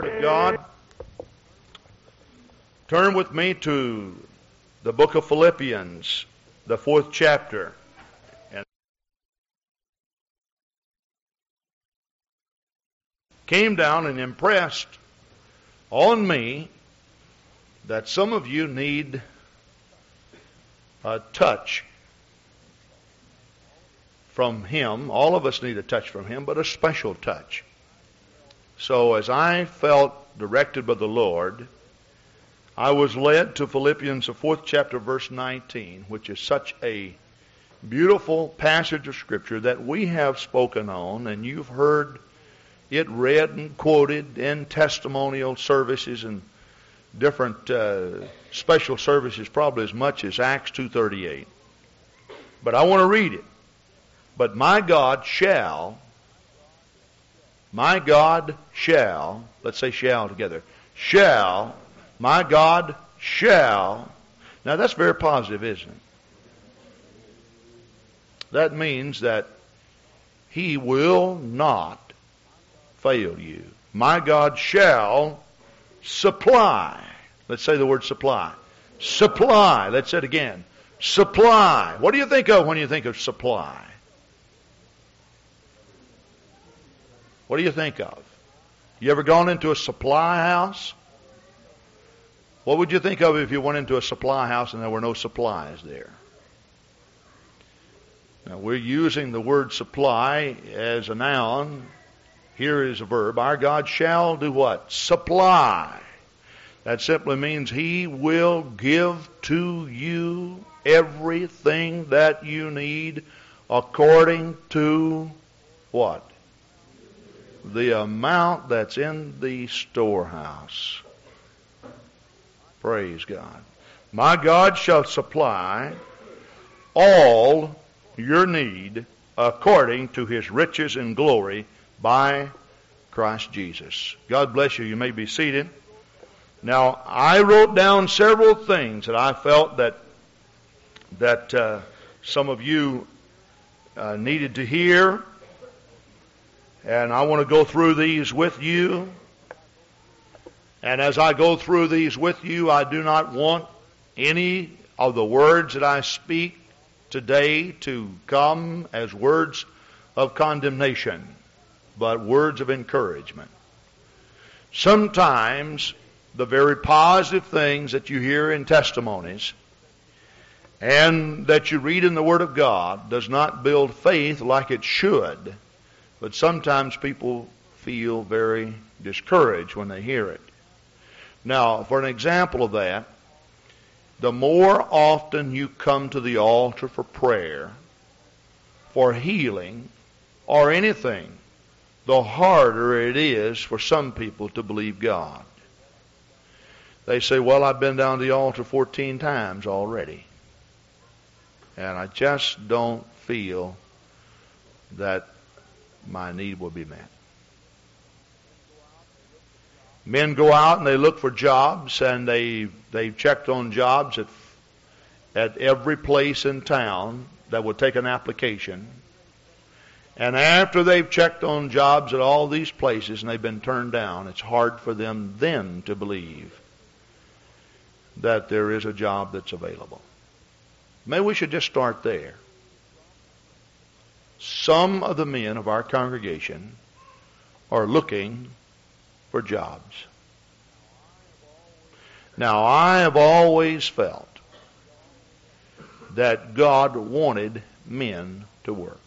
Word of God. Turn with me to the book of Philippians, the 4th chapter. And came down and impressed on me that some of you need a touch from Him. All of us need a touch from Him, but a special touch. So as I felt directed by the Lord, I was led to Philippians, the 4th chapter, verse 19, which is such a beautiful passage of Scripture that we have spoken on, and you've heard it read and quoted in testimonial services and different special services, probably as much as Acts 2:38. But I want to read it. But my God shall, let's say shall together, shall, my God shall. Now that's very positive, isn't it? That means that He will not fail you. My God shall supply. Let's say the word supply. Supply. Let's say it again. Supply. What do you think of when you think of supply? What do you think of? You ever gone into a supply house? What would you think of if you went into a supply house and there were no supplies there? Now, we're using the word supply as a noun. Here is a verb. Our God shall do what? Supply. That simply means He will give to you everything that you need according to what? The amount that's in the storehouse. Praise God. My God shall supply all your need according to His riches and glory by Christ Jesus. God bless you. You may be seated. Now, I wrote down several things that I felt that some of you needed to hear. And I want to go through these with you. And as I go through these with you, I do not want any of the words that I speak today to come as words of condemnation, but words of encouragement. Sometimes the very positive things that you hear in testimonies and that you read in the Word of God does not build faith like it should. But sometimes people feel very discouraged when they hear it. Now, for an example of that, the more often you come to the altar for prayer, for healing, or anything, the harder it is for some people to believe God. They say, well, I've been down to the altar 14 times already, and I just don't feel that my need will be met. Men go out and they look for jobs, and they've checked on jobs at every place in town that will take an application. And after they've checked on jobs at all these places and they've been turned down, it's hard for them then to believe that there is a job that's available. Maybe we should just start there. Some of the men of our congregation are looking for jobs. Now, I have always felt that God wanted men to work.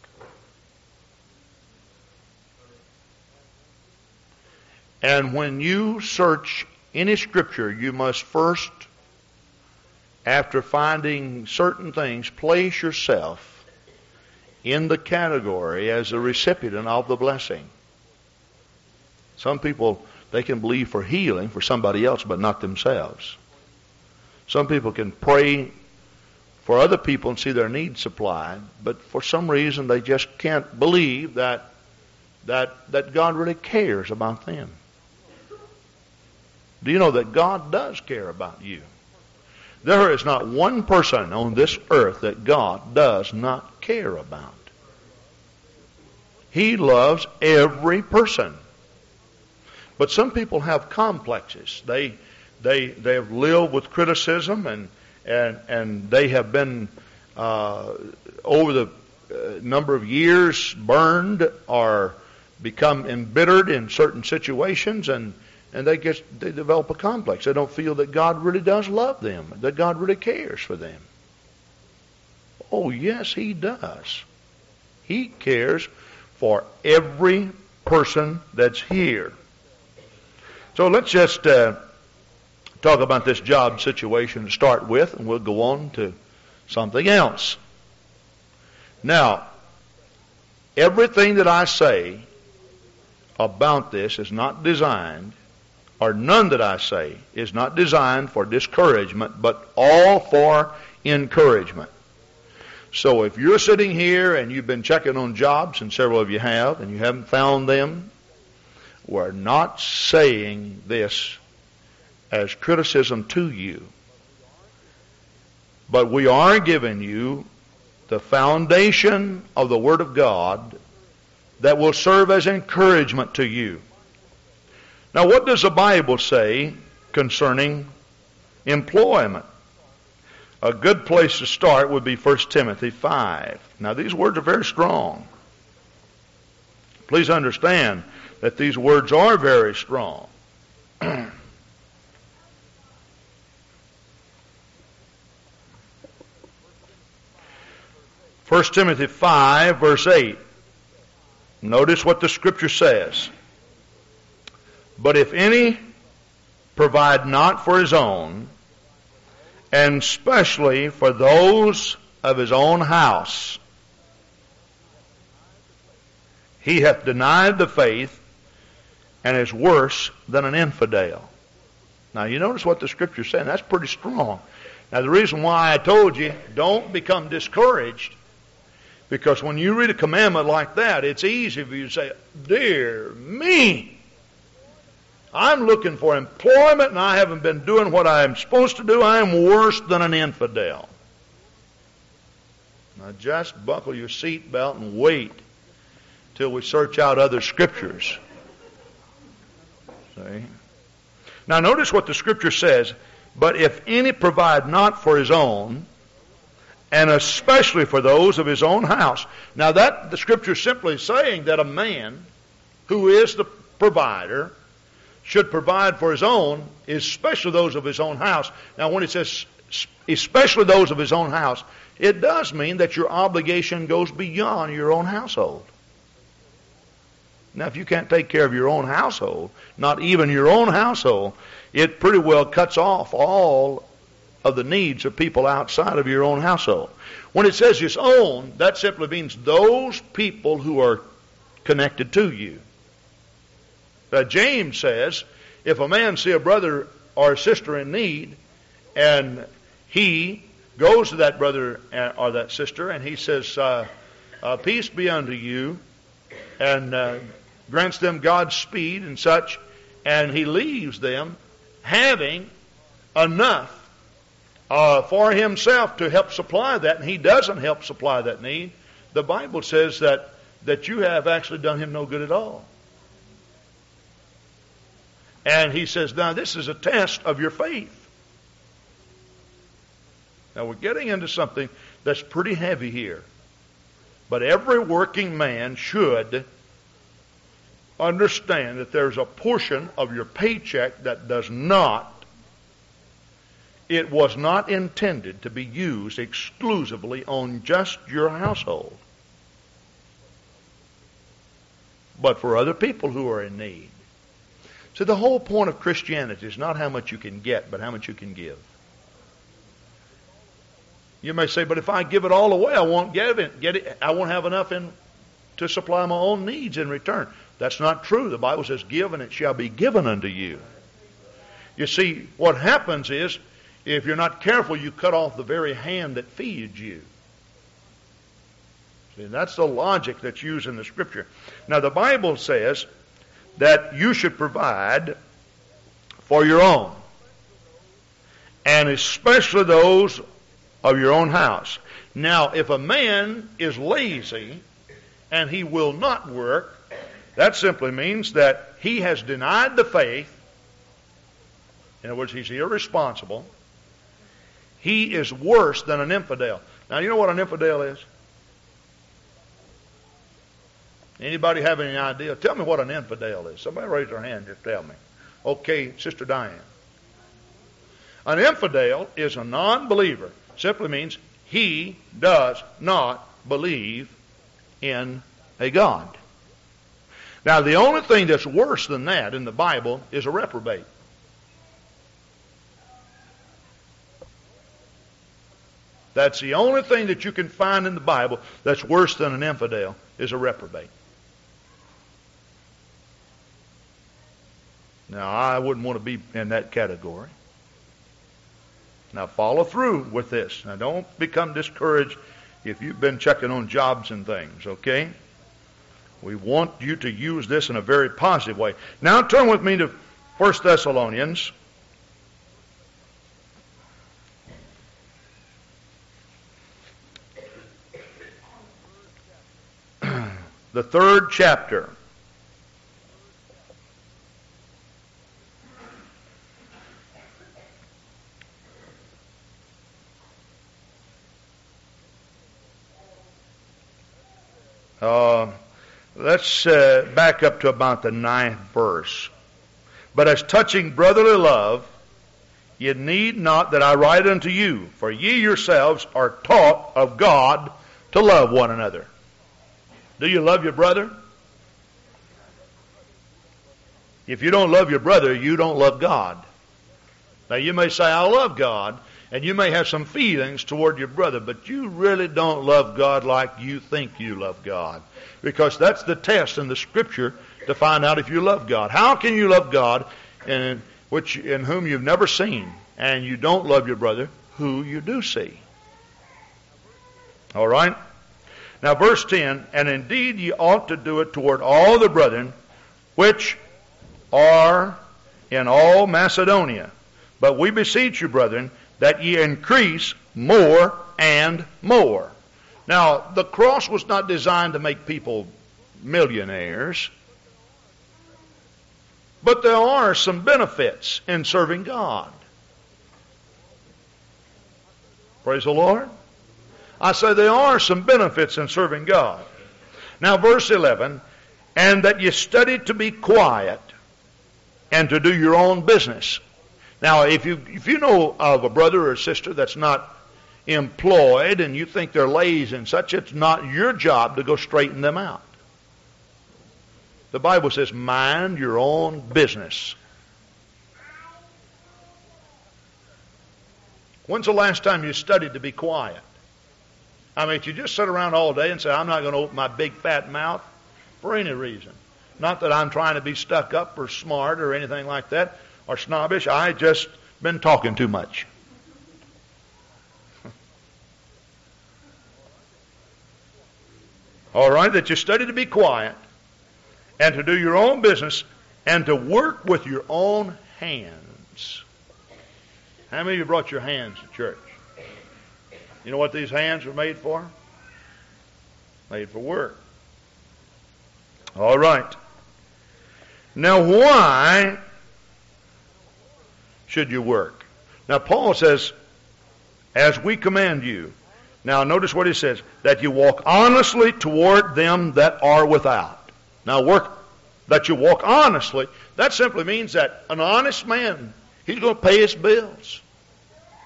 And when you search any Scripture, you must first, after finding certain things, place yourself in the category as a recipient of the blessing. Some people, they can believe for healing for somebody else, but not themselves. Some people can pray for other people and see their needs supplied, but for some reason they just can't believe that God really cares about them. Do you know that God does care about you? There is not one person on this earth that God does not care about. He loves every person. But some people have complexes. They have lived with criticism, and they have been over the number of years burned or become embittered in certain situations, and they develop a complex. They don't feel that God really does love them, that God really cares for them. Oh, yes, He does. He cares for every person that's here. So let's just talk about this job situation to start with, and we'll go on to something else. Now, everything that I say about this is not designed, or none that I say is not designed for discouragement, but all for encouragement. So if you're sitting here and you've been checking on jobs, and several of you have, and you haven't found them, we're not saying this as criticism to you. But we are giving you the foundation of the Word of God that will serve as encouragement to you. Now, what does the Bible say concerning employment? A good place to start would be 1 Timothy 5. Now, these words are very strong. Please understand that these words are very strong. First Timothy 5, verse 8. Notice what the Scripture says. But if any provide not for his own, and especially for those of his own house, he hath denied the faith, and is worse than an infidel. Now, you notice what the Scripture is saying. That's pretty strong. Now, the reason why I told you, don't become discouraged, because when you read a commandment like that, it's easy for you to say, dear me, I'm looking for employment, and I haven't been doing what I'm supposed to do. I am worse than an infidel. Now, just buckle your seatbelt and wait till we search out other Scriptures. See? Now, notice what the Scripture says. But if any provide not for his own, and especially for those of his own house. Now, that the Scripture is simply saying that a man who is the provider should provide for his own, especially those of his own house. Now, when it says especially those of his own house, it does mean that your obligation goes beyond your own household. Now, if you can't take care of your own household, not even your own household, it pretty well cuts off all of the needs of people outside of your own household. When it says his own, that simply means those people who are connected to you. Now, James says, if a man see a brother or a sister in need, and he goes to that brother or that sister, and he says, peace be unto you, and grants them God's speed and such, and he leaves them having enough for himself to help supply that, and he doesn't help supply that need, the Bible says that you have actually done him no good at all. And he says, now this is a test of your faith. Now, we're getting into something that's pretty heavy here. But every working man should understand that there's a portion of your paycheck that was not intended to be used exclusively on just your household, but for other people who are in need. So the whole point of Christianity is not how much you can get, but how much you can give. You may say, but if I give it all away, I won't get it. I won't have enough to supply my own needs in return. That's not true. The Bible says, give and it shall be given unto you. You see, what happens is, if you're not careful, you cut off the very hand that feeds you. See, that's the logic that's used in the Scripture. Now, the Bible says that you should provide for your own, and especially those of your own house. Now, if a man is lazy and he will not work, That simply means that he has denied the faith. In other words, he's irresponsible. He is worse than an infidel. Now, you know what an infidel is? Anybody have any idea? Tell me what an infidel is. Somebody raise their hand, just tell me. Okay, Sister Diane. An infidel is a non-believer. Simply means he does not believe in a God. Now, the only thing that's worse than that in the Bible is a reprobate. That's the only thing that you can find in the Bible that's worse than an infidel is a reprobate. Now, I wouldn't want to be in that category. Now, follow through with this. Now, don't become discouraged if you've been checking on jobs and things, okay? We want you to use this in a very positive way. Now, turn with me to 1 Thessalonians. The third chapter. Let's back up to about the 9th verse. But as touching brotherly love, ye need not that I write unto you, for ye yourselves are taught of God to love one another. Do you love your brother? If you don't love your brother, you don't love God. Now, you may say, I love God, and you may have some feelings toward your brother, but you really don't love God like you think you love God, because that's the test in the Scripture to find out if you love God. How can you love God in whom you've never seen, and you don't love your brother who you do see? All right? Now, verse 10, and indeed ye ought to do it toward all the brethren which are in all Macedonia. But we beseech you, brethren, that ye increase more and more. Now, the cross was not designed to make people millionaires, but there are some benefits in serving God. Praise the Lord. I say there are some benefits in serving God. Now, verse 11, and that you study to be quiet and to do your own business. Now, if you know of a brother or sister that's not employed and you think they're lazy and such, it's not your job to go straighten them out. The Bible says, mind your own business. When's the last time you studied to be quiet? I mean, if you just sit around all day and say, I'm not going to open my big fat mouth for any reason. Not that I'm trying to be stuck up or smart or anything like that or snobbish. I just been talking too much. All right, that you study to be quiet and to do your own business and to work with your own hands. How many of you brought your hands to church? You know what these hands are made for? Made for work. All right. Now, why should you work? Now, Paul says, as we command you. Now, notice what he says, that you walk honestly toward them that are without. Now, work, that you walk honestly, that simply means that an honest man, he's going to pay his bills.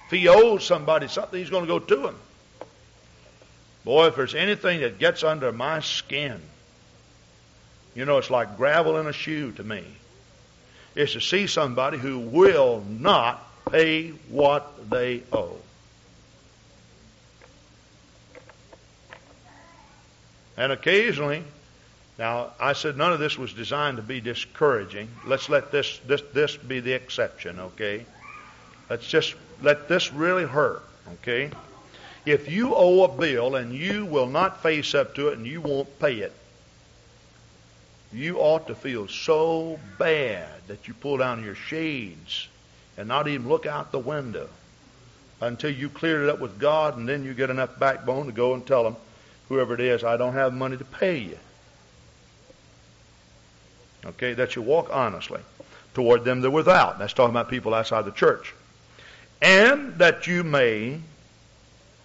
If he owes somebody something, he's going to go to him. Boy, if there's anything that gets under my skin, you know, it's like gravel in a shoe to me. It's to see somebody who will not pay what they owe. And occasionally, now I said none of this was designed to be discouraging. Let's let this be the exception, okay? Let's just let this really hurt, okay? If you owe a bill and you will not face up to it and you won't pay it, you ought to feel so bad that you pull down your shades and not even look out the window until you clear it up with God, and then you get enough backbone to go and tell them, whoever it is, I don't have money to pay you. Okay, that you walk honestly toward them that are without. That's talking about people outside the church. And that you may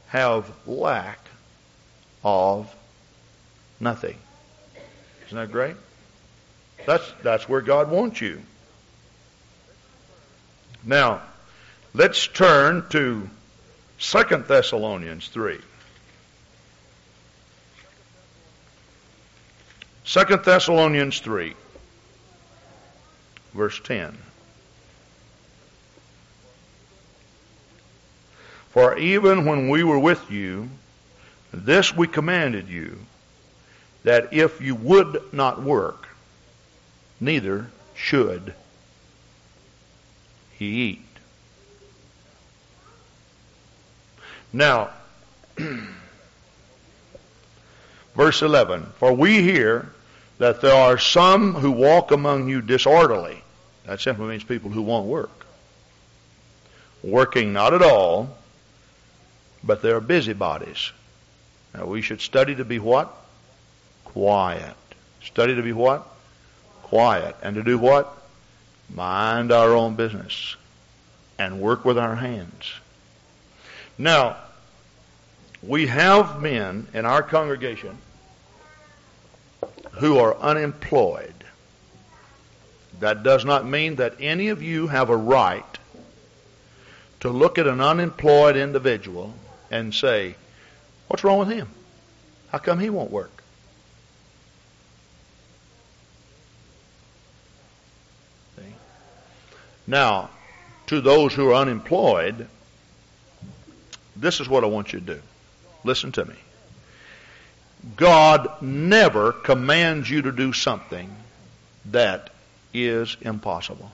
have lack of nothing. Isn't that great? That's where God wants you. Now, let's turn to 2 Thessalonians 3. 2 Thessalonians 3, verse 10. For even when we were with you, this we commanded you, that if you would not work, neither should ye eat. Now, verse 11, for we hear that there are some who walk among you disorderly. That simply means people who won't work. Working not at all, but they are busybodies. Now we should study to be what? Quiet. Study to be what? Quiet. And to do what? Mind our own business and work with our hands. Now, we have men in our congregation who are unemployed. That does not mean that any of you have a right to look at an unemployed individual and say, what's wrong with him? How come he won't work? See? Now, to those who are unemployed, this is what I want you to do. Listen to me. God never commands you to do something that is impossible.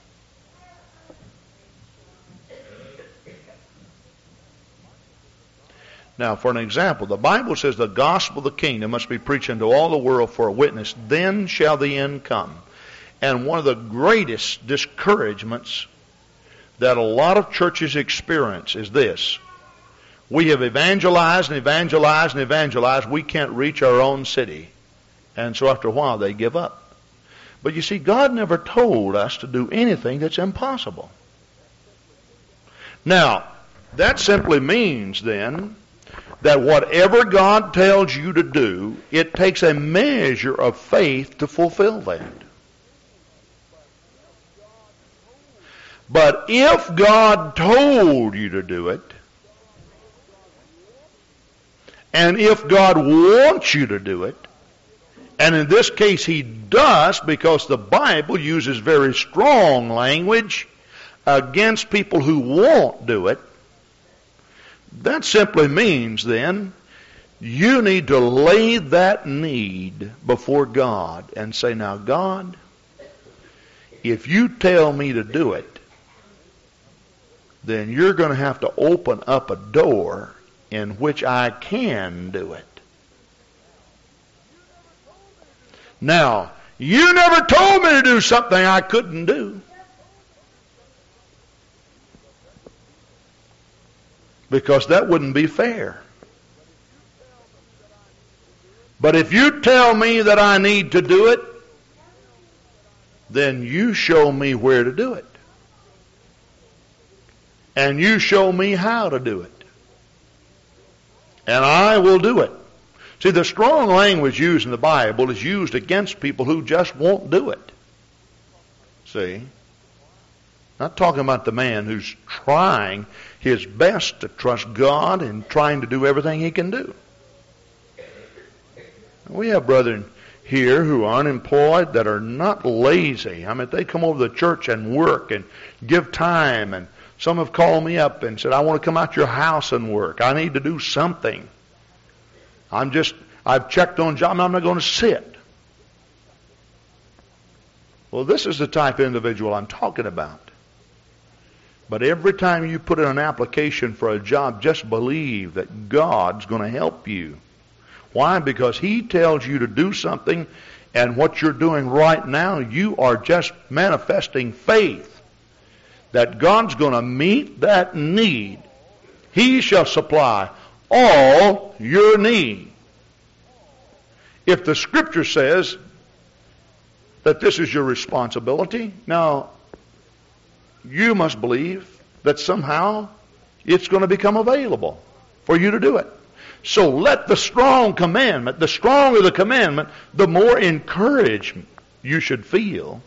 Now, for an example, the Bible says the gospel of the kingdom must be preached unto all the world for a witness, then shall the end come. And one of the greatest discouragements that a lot of churches experience is this. We have evangelized and evangelized and evangelized. We can't reach our own city. And so after a while they give up. But you see, God never told us to do anything that's impossible. Now, that simply means then that whatever God tells you to do, it takes a measure of faith to fulfill that. But if God told you to do it, and if God wants you to do it, and in this case he does, because the Bible uses very strong language against people who won't do it, that simply means then you need to lay that need before God and say, now God, if you tell me to do it, then you're going to have to open up a door in which I can do it. Now, you never told me to do something I couldn't do. Because that wouldn't be fair. But if you tell me that I need to do it, then you show me where to do it. And you show me how to do it. And I will do it. See, the strong language used in the Bible is used against people who just won't do it. See? Not talking about the man who's trying his best to trust God and trying to do everything he can do. We have brethren here who are unemployed that are not lazy. I mean, they come over to the church and work and give time, and some have called me up and said, I want to come out to your house and work. I need to do something. I've checked on job and I'm not going to sit. Well, this is the type of individual I'm talking about. But every time you put in an application for a job, just believe that God's going to help you. Why? Because he tells you to do something, and what you're doing right now, you are just manifesting faith that God's going to meet that need. He shall supply all your need. If the Scripture says that this is your responsibility. Now, you must believe that somehow it's going to become available for you to do it. So let the strong commandment, the stronger the commandment, the more encouragement you should feel.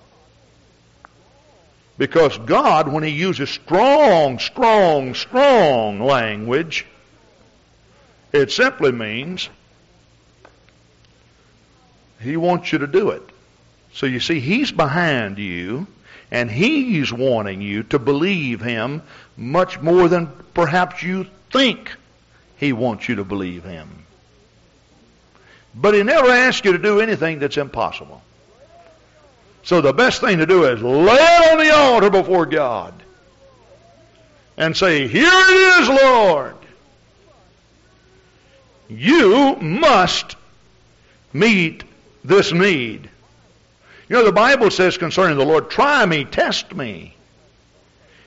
Because God, when He uses strong language, it simply means He wants you to do it. So you see, He's behind you, and He's wanting you to believe Him much more than perhaps you think He wants you to believe Him. But He never asks you to do anything that's impossible. So the best thing to do is lay it on the altar before God and say, "Here it is, Lord. You must meet this need." You know, the Bible says concerning the Lord, "Try me, test me."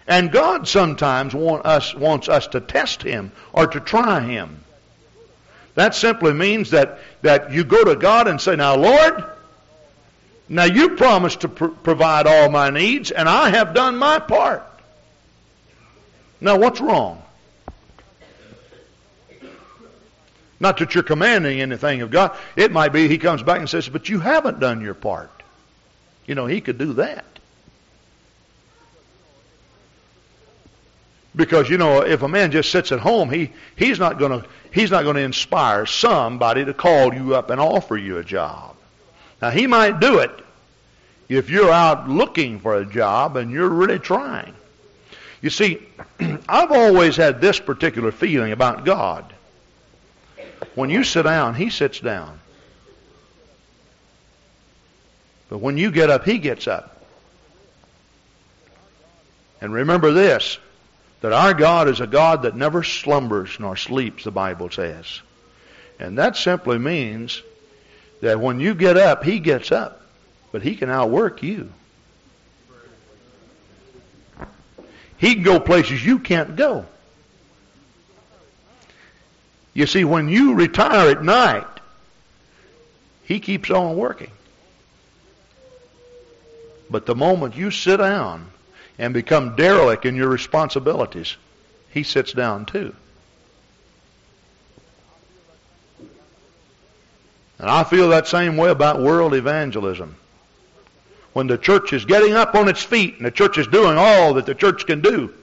And God sometimes wants us to test Him or to try Him. That simply means that you go to God and say, "Now, Lord, now you promised to provide all my needs, and I have done my part. Now, what's wrong?" Not that you're commanding anything of God. It might be He comes back and says, "But you haven't done your part." You know, He could do that. Because, you know, if a man just sits at home, he's not going to inspire somebody to call you up and offer you a job. Now, He might do it if you're out looking for a job and you're really trying. You see, I've always had this particular feeling about God. When you sit down, He sits down. But when you get up, He gets up. And remember this, that our God is a God that never slumbers nor sleeps, the Bible says. And that simply means that when you get up, He gets up, but He can outwork you. He can go places you can't go. You see, when you retire at night, He keeps on working. But the moment you sit down and become derelict in your responsibilities, He sits down too. And I feel that same way about world evangelism. When the church is getting up on its feet and the church is doing all that the church can do,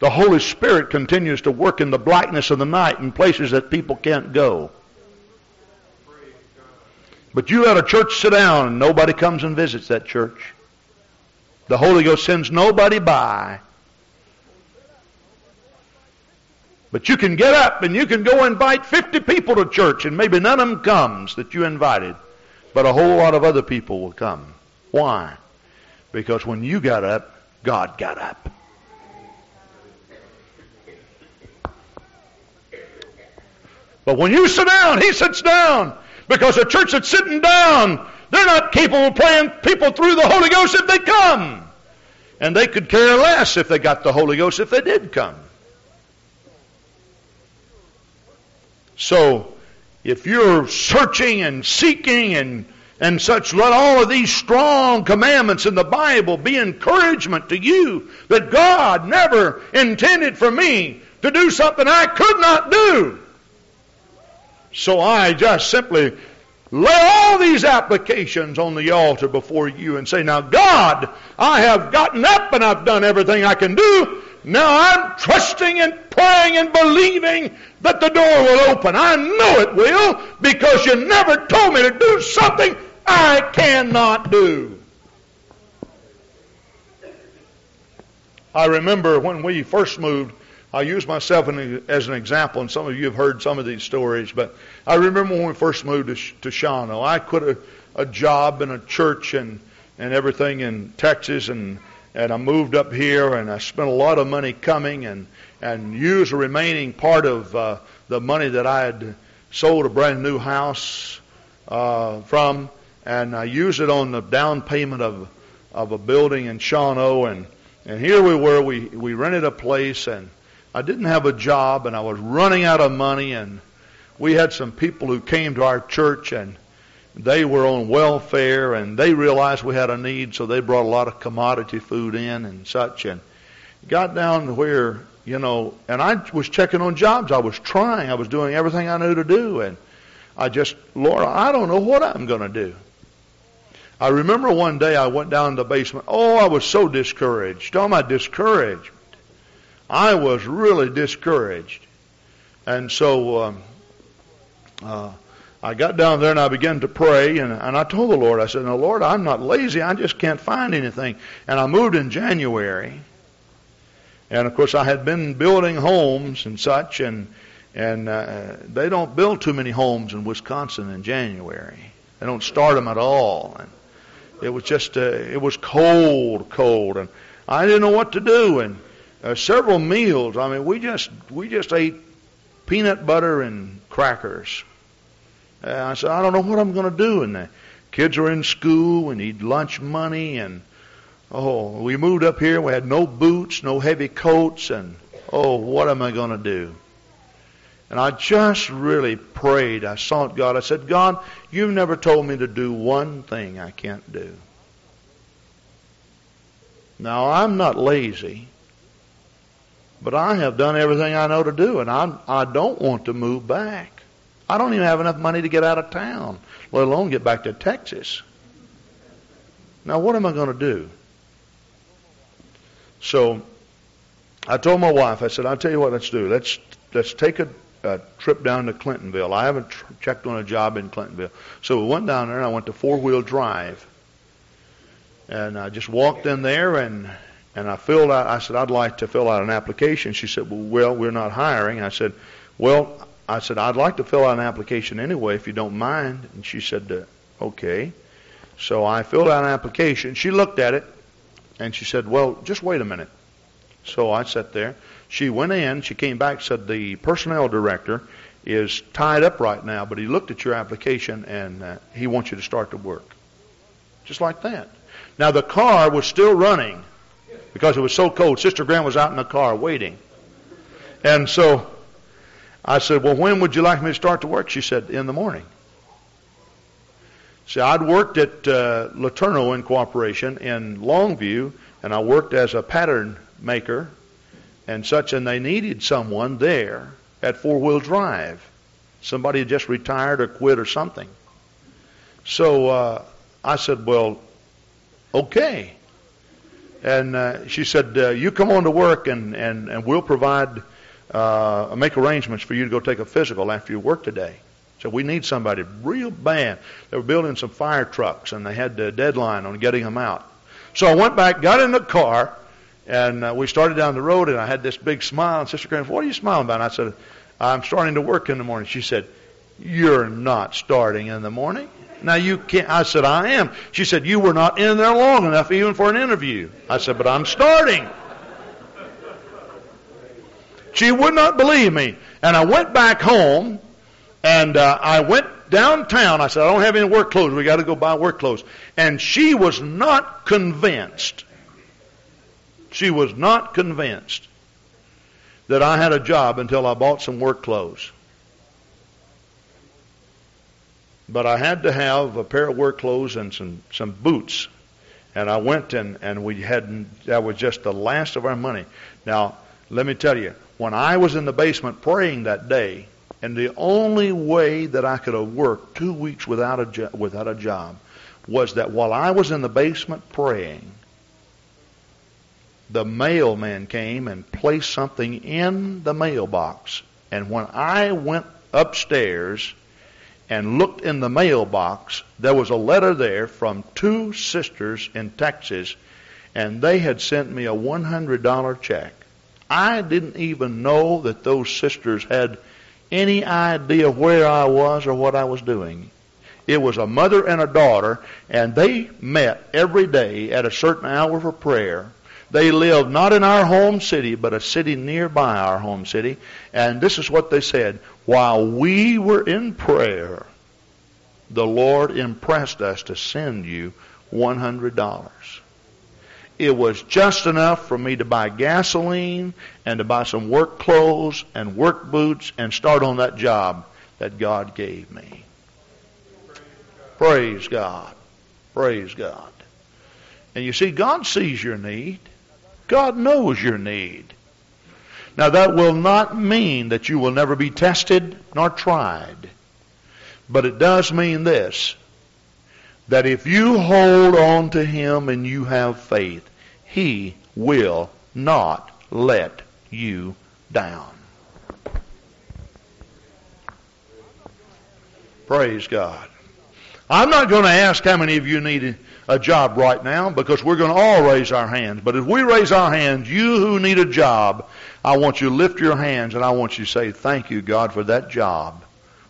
the Holy Spirit continues to work in the blackness of the night in places that people can't go. But you let a church sit down and nobody comes and visits that church. The Holy Ghost sends nobody by. But you can get up and you can go invite 50 people to church, and maybe none of them comes that you invited, but a whole lot of other people will come. Why? Because when you got up, God got up. But when you sit down, He sits down. Because a church that's sitting down, they're not capable of playing people through the Holy Ghost if they come. And they could care less if they got the Holy Ghost if they did come. So, if you're searching and seeking and such, let all of these strong commandments in the Bible be encouragement to you that God never intended for me to do something I could not do. So I just simply lay all these applications on the altar before you and say, "Now God, I have gotten up and I've done everything I can do. Now I'm trusting and praying and believing that the door will open. I know it will, because you never told me to do something I cannot do." I remember when we first moved, I use myself as an example, and some of you have heard some of these stories, but I remember when we first moved to Shawano, I quit a job in a church and everything in Texas, and I moved up here, and I spent a lot of money coming and used the remaining part of the money that I had sold a brand new house from, and I used it on the down payment of a building in Shawano, and here we were, we rented a place, and I didn't have a job, and I was running out of money, and we had some people who came to our church, and They were on welfare, and they realized we had a need, so they brought a lot of commodity food in and such, and got down to where, you know, and I was checking on jobs. I was trying. I was doing everything I knew to do, and I just, Lord, I don't know what I'm going to do. I remember one day I went down to the basement. Oh, I was so discouraged. All my discouragement. I was really discouraged. And so I got down there and I began to pray. And I told the Lord, I said, "No, Lord, I'm not lazy. I just can't find anything." And I moved in January. And, of course, I had been building homes and such. And they don't build too many homes in Wisconsin in January. They don't start them at all. And it was just, it was cold. And I didn't know what to do. And several meals, I mean, we just ate peanut butter and crackers. And I said, I don't know what I'm going to do. And the kids were in school and need lunch money. And, oh, we moved up here. We had no boots, no heavy coats. And, oh, what am I going to do? And I just really prayed. I sought God. I said, "God, you've never told me to do one thing I can't do. Now, I'm not lazy, but I have done everything I know to do, and I don't want to move back. I don't even have enough money to get out of town, let alone get back to Texas. Now, what am I going to do?" So I told my wife, I said, "I'll tell you what let's do. Let's take a trip down to Clintonville." I haven't checked on a job in Clintonville. So we went down there, and I went to Four Wheel Drive. And I just walked in there, and I filled out. I said, "I'd like to fill out an application." She said, "Well, we're not hiring." I said, "Well," I said, "I'd like to fill out an application anyway, if you don't mind." And she said, "Okay." So I filled out an application. She looked at it, and she said, "Well, just wait a minute." So I sat there. She went in. She came back, said, "The personnel director is tied up right now, but he looked at your application, and he wants you to start the work." Just like that. Now, the car was still running because it was so cold. Sister Graham was out in the car waiting. And so I said, "Well, when would you like me to start the work?" She said, "In the morning." See, I'd worked at Letourneau Incorporation in Longview, and I worked as a pattern maker and such, and they needed someone there at Four Wheel Drive. Somebody had just retired or quit or something. So I said, "Well, okay." And she said, "You come on to work, and we'll provide, make arrangements for you to go take a physical after your work today." So we need somebody real bad. They were building some fire trucks, and they had the deadline on getting them out. So I went back, got in the car, and we started down the road, and I had this big smile. And Sister Graham said, "What are you smiling about?" And I said, "I'm starting to work in the morning." She said, "You're not starting in the morning. Now you can't." I said, "I am." She said, "You were not in there long enough even for an interview." I said, "But I'm starting." She would not believe me. And I went back home, and I went downtown. I said, "I don't have any work clothes. We got to go buy work clothes." And she was not convinced. She was not convinced that I had a job until I bought some work clothes. But I had to have a pair of work clothes and some boots. And I went, and we hadn't, that was just the last of our money. Now, let me tell you, when I was in the basement praying that day, and the only way that I could have worked 2 weeks without a job was that while I was in the basement praying, the mailman came and placed something in the mailbox. And when I went upstairs and looked in the mailbox, there was a letter there from two sisters in Texas, and they had sent me a $100 check. I didn't even know that those sisters had any idea where I was or what I was doing. It was a mother and a daughter, and they met every day at a certain hour for prayer. They lived not in our home city, but a city nearby our home city. And this is what they said: "While we were in prayer, the Lord impressed us to send you $100. It was just enough for me to buy gasoline and to buy some work clothes and work boots and start on that job that God gave me." Praise God. Praise God. And you see, God sees your need. God knows your need. Now, that will not mean that you will never be tested nor tried. But it does mean this, that if you hold on to Him and you have faith, He will not let you down. Praise God. I'm not going to ask how many of you need a job right now, because we're going to all raise our hands. But if we raise our hands, you who need a job, I want you to lift your hands and I want you to say, thank you, God, for that job,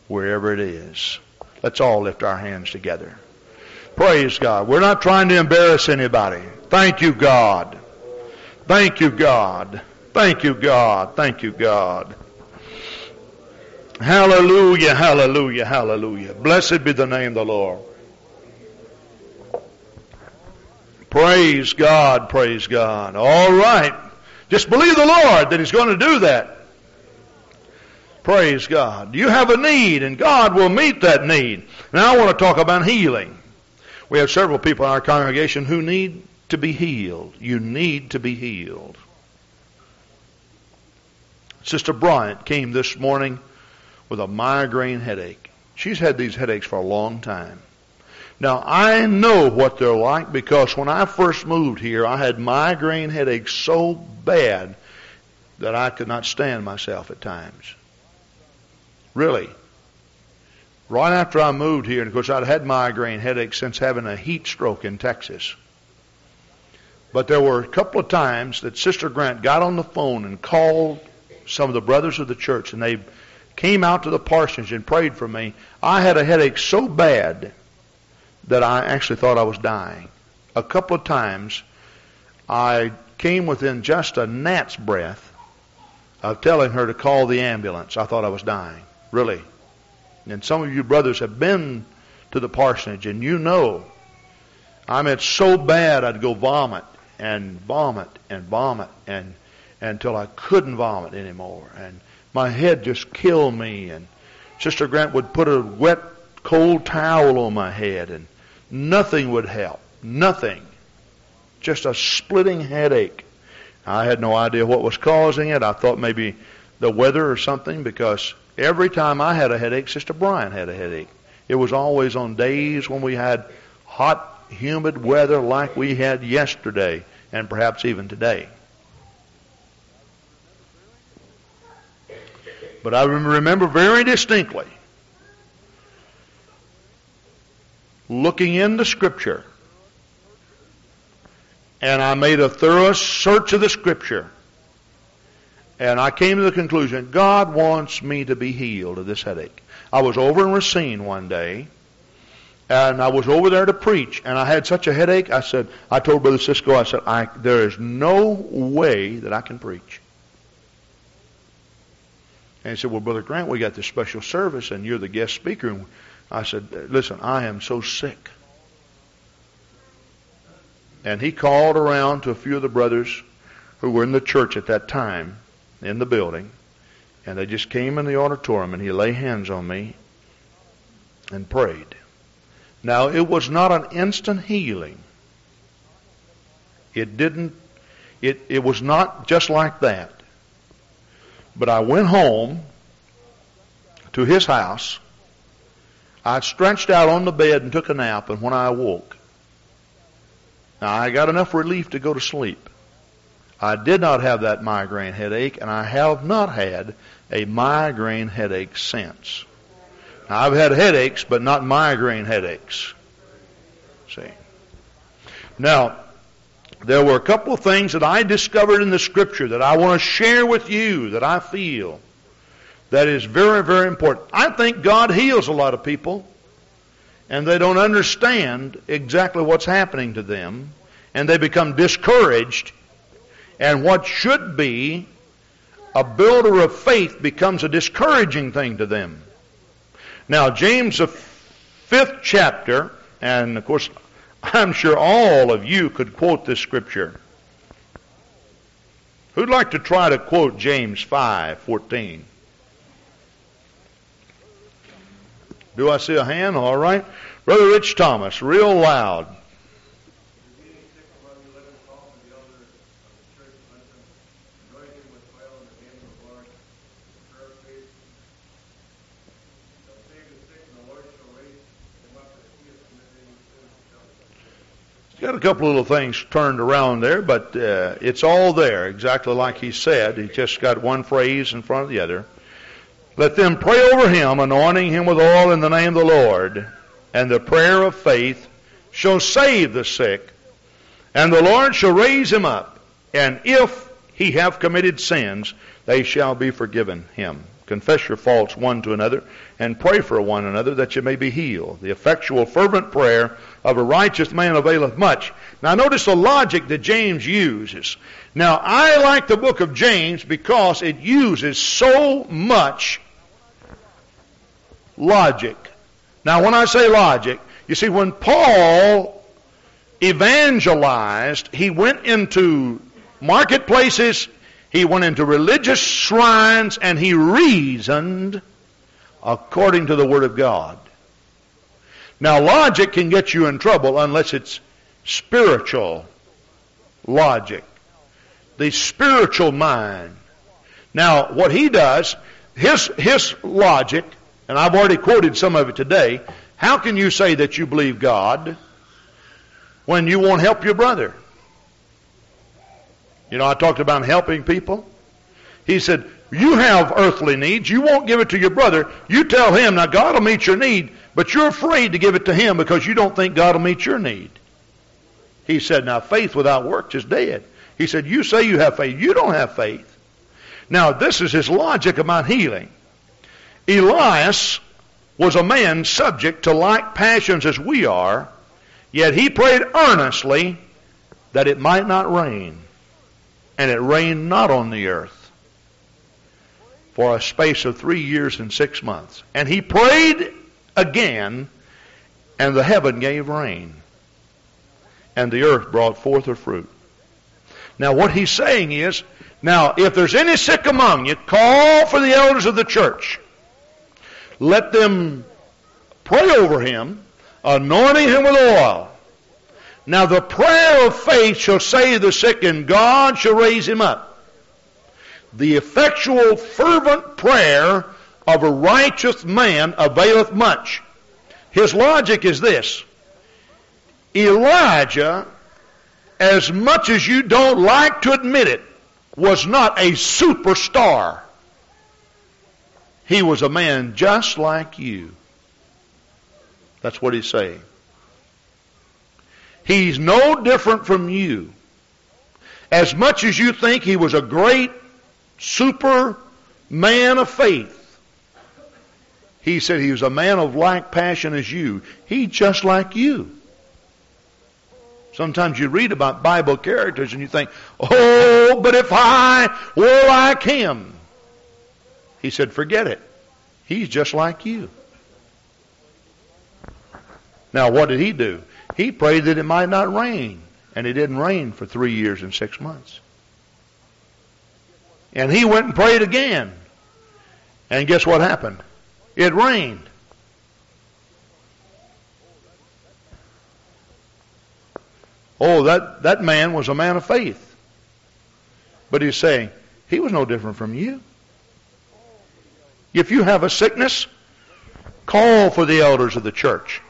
wherever it is. Let's all lift our hands together. Praise God. We're not trying to embarrass anybody. Thank you, God. Thank you, God. Thank you, God. Thank you, God. Hallelujah, hallelujah, hallelujah. Blessed be the name of the Lord. Praise God, praise God. All right. Just believe the Lord that He's going to do that. Praise God. You have a need, and God will meet that need. Now I want to talk about healing. We have several people in our congregation who need to be healed. You need to be healed. Sister Bryant came this morning with a migraine headache. She's had these headaches for a long time. Now, I know what they're like, because when I first moved here, I had migraine headaches so bad that I could not stand myself at times. Really. Right after I moved here, and of course I'd had migraine headaches since having a heat stroke in Texas. But there were a couple of times that Sister Grant got on the phone and called some of the brothers of the church, and they came out to the parsonage and prayed for me. I had a headache so bad that I actually thought I was dying. A couple of times I came within just a gnat's breath of telling her to call the ambulance. I thought I was dying, really. And some of you brothers have been to the parsonage, and you know I meant so bad I'd go vomit and vomit and vomit and until I couldn't vomit anymore. And my head just killed me. And Sister Grant would put a wet, cold towel on my head, and nothing would help. Nothing. Just a splitting headache. I had no idea what was causing it. I thought maybe the weather or something, because every time I had a headache, Sister Brian had a headache. It was always on days when we had hot, humid weather like we had yesterday and perhaps even today. But I remember very distinctly looking in the Scripture, and I made a thorough search of the Scripture, and I came to the conclusion, God wants me to be healed of this headache. I was over in Racine one day, and I was over there to preach, and I had such a headache, I told Brother Sisko, I said, there is no way that I can preach. And he said, well, Brother Grant, we got this special service, and you're the guest speaker. And I said, listen, I am so sick. And he called around to a few of the brothers who were in the church at that time, in the building, and they just came in the auditorium, and he lay hands on me and prayed. Now, it was not an instant healing. It was not just like that. But I went home to his house. I stretched out on the bed and took a nap, and when I awoke, now I got enough relief to go to sleep. I did not have that migraine headache, and I have not had a migraine headache since. Now, I've had headaches, but not migraine headaches. See? Now, there were a couple of things that I discovered in the Scripture that I want to share with you that I feel that is very, very important. I think God heals a lot of people, and they don't understand exactly what's happening to them, and they become discouraged, and what should be a builder of faith becomes a discouraging thing to them. Now, James, the 5th chapter, and of course, I'm sure all of you could quote this Scripture. Who'd like to try to quote James 5:14? Do I see a hand? All right. Brother Rich Thomas, real loud. Got a couple little things turned around there, but it's all there, exactly like he said. He just got one phrase in front of the other. Let them pray over him, anointing him with oil in the name of the Lord, and the prayer of faith shall save the sick, and the Lord shall raise him up, and if he have committed sins, they shall be forgiven him. Confess your faults one to another, and pray for one another that you may be healed. The effectual, fervent prayer of a righteous man availeth much. Now notice the logic that James uses. Now I like the book of James because it uses so much logic. Now when I say logic, you see when Paul evangelized, he went into marketplaces, he went into religious shrines, and he reasoned according to the Word of God. Now, logic can get you in trouble unless it's spiritual logic, the spiritual mind. Now, what he does, his logic, and I've already quoted some of it today, how can you say that you believe God when you won't help your brother? You know, I talked about helping people. He said, you have earthly needs. You won't give it to your brother. You tell him, now God will meet your need, but you're afraid to give it to him because you don't think God will meet your need. He said, now faith without works is dead. He said, you say you have faith. You don't have faith. Now, this is his logic about healing. Elias was a man subject to like passions as we are, yet he prayed earnestly that it might not rain. And it rained not on the earth for a space of 3 years and 6 months. And he prayed again, and the heaven gave rain, and the earth brought forth her fruit. Now what he's saying is, now if there's any sick among you, call for the elders of the church. Let them pray over him, anointing him with oil. Now the prayer of faith shall save the sick, and God shall raise him up. The effectual, fervent prayer of a righteous man availeth much. His logic is this. Elijah, as much as you don't like to admit it, was not a superstar. He was a man just like you. That's what he's saying. He's no different from you. As much as you think he was a great super man of faith, he said he was a man of like passion as you. He's just like you. Sometimes you read about Bible characters and you think, oh, but if I were like him. He said, forget it. He's just like you. Now, what did he do? He prayed that it might not rain, and it didn't rain for 3 years and 6 months. And he went and prayed again, and guess what happened? It rained. Oh, that man was a man of faith. But he's saying, he was no different from you. If you have a sickness, call for the elders of the church.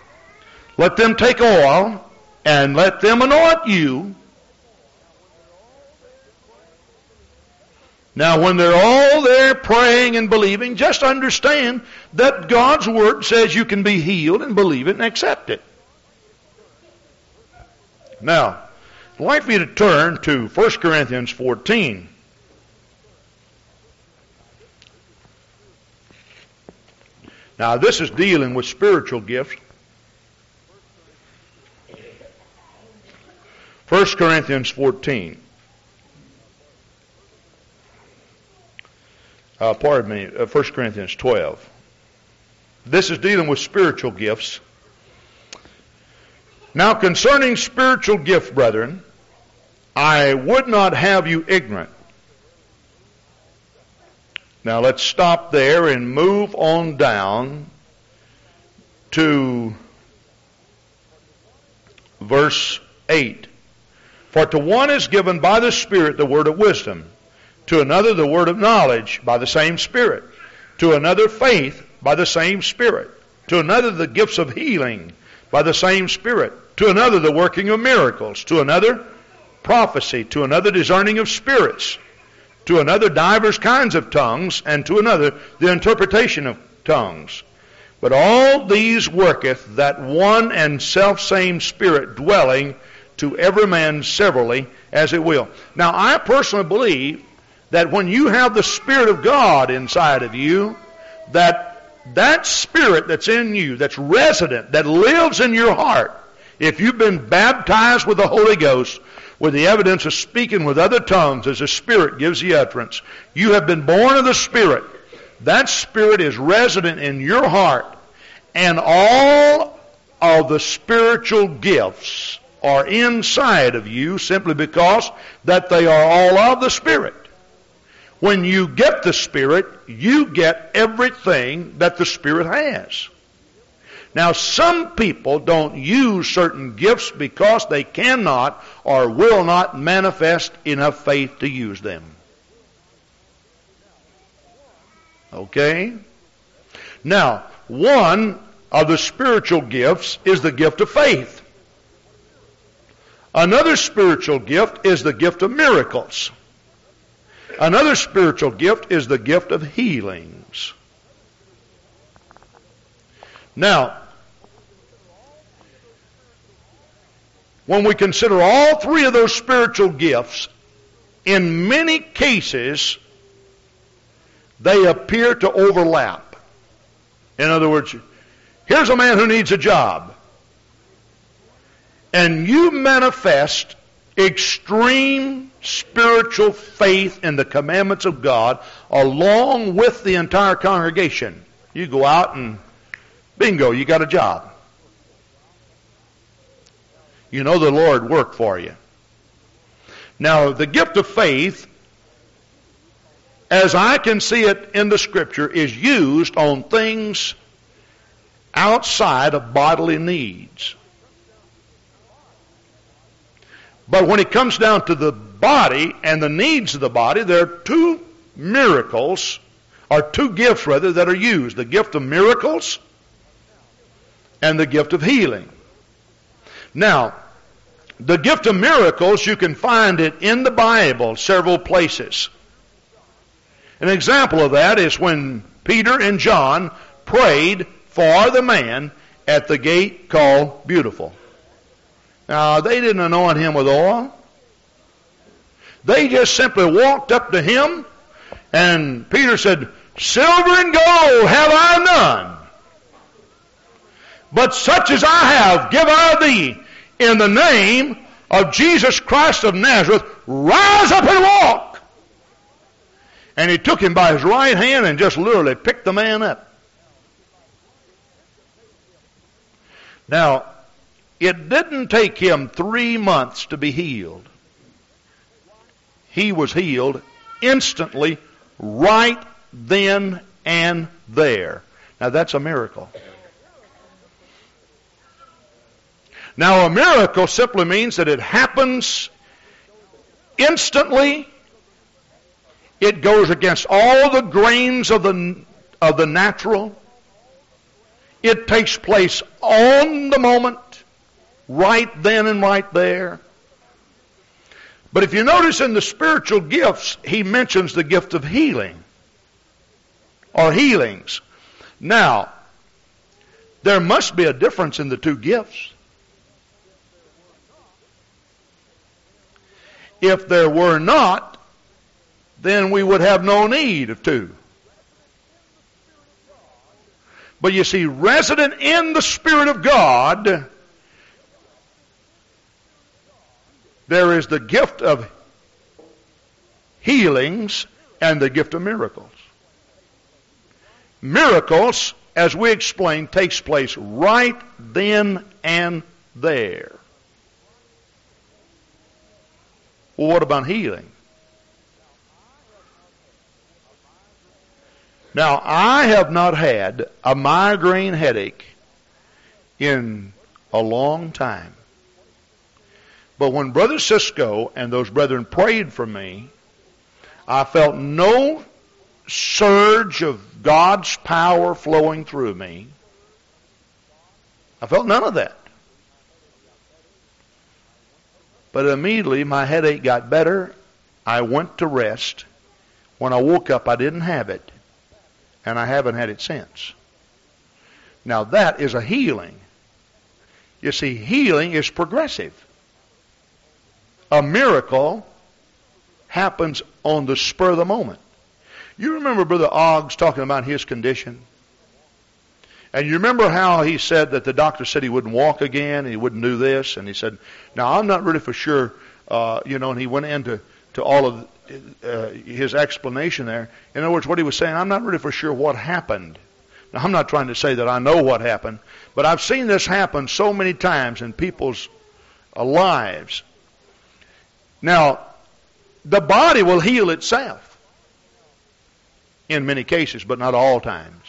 Let them take oil and let them anoint you. Now, when they're all there praying and believing, just understand that God's Word says you can be healed and believe it and accept it. Now, I'd like for you to turn to 1 Corinthians 14. Now, this is dealing with spiritual gifts. 1 Corinthians 14. Pardon me, 1 Corinthians 12. This is dealing with spiritual gifts. Now concerning spiritual gifts, brethren, I would not have you ignorant. Now let's stop there and move on down to verse 8. For to one is given by the Spirit the word of wisdom, to another the word of knowledge by the same Spirit, to another faith by the same Spirit, to another the gifts of healing by the same Spirit, to another the working of miracles, to another prophecy, to another discerning of spirits, to another divers kinds of tongues, and to another the interpretation of tongues. But all these worketh that one and selfsame Spirit dwelling to every man severally as it will. Now I personally believe that when you have the Spirit of God inside of you, that Spirit that's in you, that's resident, that lives in your heart, if you've been baptized with the Holy Ghost, with the evidence of speaking with other tongues as the Spirit gives the utterance, you have been born of the Spirit. That Spirit is resident in your heart, and all of the spiritual gifts are inside of you simply because that they are all of the Spirit. When you get the Spirit, you get everything that the Spirit has. Now, some people don't use certain gifts because they cannot or will not manifest enough faith to use them. Okay? Now, one of the spiritual gifts is the gift of faith. Another spiritual gift is the gift of miracles. Another spiritual gift is the gift of healings. Now, when we consider all three of those spiritual gifts, in many cases, they appear to overlap. In other words, here's a man who needs a job, and you manifest extreme spiritual faith in the commandments of God along with the entire congregation. You go out and bingo, you got a job. You know the Lord worked for you. Now, the gift of faith, as I can see it in the Scripture, is used on things outside of bodily needs. But when it comes down to the body and the needs of the body, there are two gifts that are used. The gift of miracles and the gift of healing. Now, the gift of miracles, you can find it in the Bible several places. An example of that is when Peter and John prayed for the man at the gate called Beautiful. Now, they didn't anoint him with oil. They just simply walked up to him, and Peter said, "Silver and gold have I none, but such as I have give I thee. In the name of Jesus Christ of Nazareth, rise up and walk." And he took him by his right hand and just literally picked the man up. Now, it didn't take him 3 months to be healed. He was healed instantly, right then and there. Now, that's a miracle. Now, a miracle simply means that it happens instantly. It goes against all the grains of the natural. It takes place on the moment, right then and right there. But if you notice in the spiritual gifts, he mentions the gift of healing or healings. Now, there must be a difference in the two gifts. If there were not, then we would have no need of two. But you see, resident in the Spirit of God, there is the gift of healings and the gift of miracles. Miracles, as we explained, takes place right then and there. Well, what about healing? Now, I have not had a migraine headache in a long time. But when Brother Sisko and those brethren prayed for me, I felt no surge of God's power flowing through me. I felt none of that. But immediately my headache got better. I went to rest. When I woke up, I didn't have it. And I haven't had it since. Now that is a healing. You see, healing is progressive. A miracle happens on the spur of the moment. You remember Brother Oggs talking about his condition? And you remember how he said that the doctor said he wouldn't walk again, and he wouldn't do this, and he said, now I'm not really for sure, and he went into all of his explanation there. In other words, what he was saying, I'm not really for sure what happened. Now, I'm not trying to say that I know what happened, but I've seen this happen so many times in people's lives. Now, the body will heal itself in many cases, but not all times.